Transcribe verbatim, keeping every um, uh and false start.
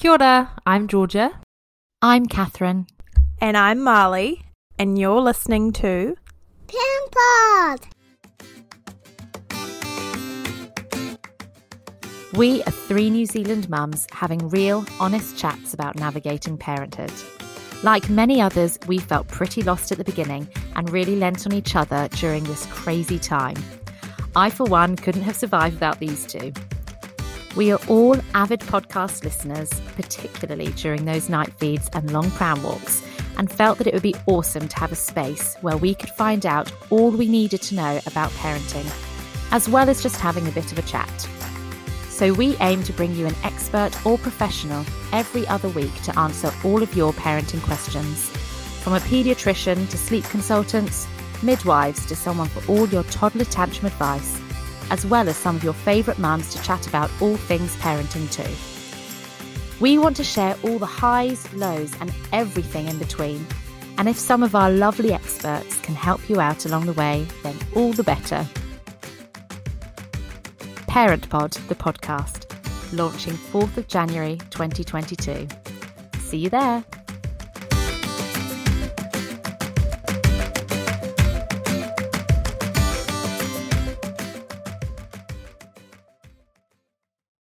Kia ora, I'm Georgia. I'm Catherine. And I'm Marley. And you're listening to ParentPod. We are three New Zealand mums having real, honest chats about navigating parenthood. Like many others, we felt pretty lost at the beginning and really lent on each other during this crazy time. I, for one, couldn't have survived without these two. We are all avid podcast listeners, particularly during those night feeds and long pram walks, and felt that it would be awesome to have a space where we could find out all we needed to know about parenting, as well as just having a bit of a chat. So we aim to bring you an expert or professional every other week to answer all of your parenting questions, from a paediatrician to sleep consultants, midwives to someone for all your toddler tantrum advice, as well as some of your favourite mums to chat about all things parenting too. We want to share all the highs, lows and everything in between. And if some of our lovely experts can help you out along the way, then all the better. ParentPod, the podcast, launching fourth of January twenty twenty-two. See you there.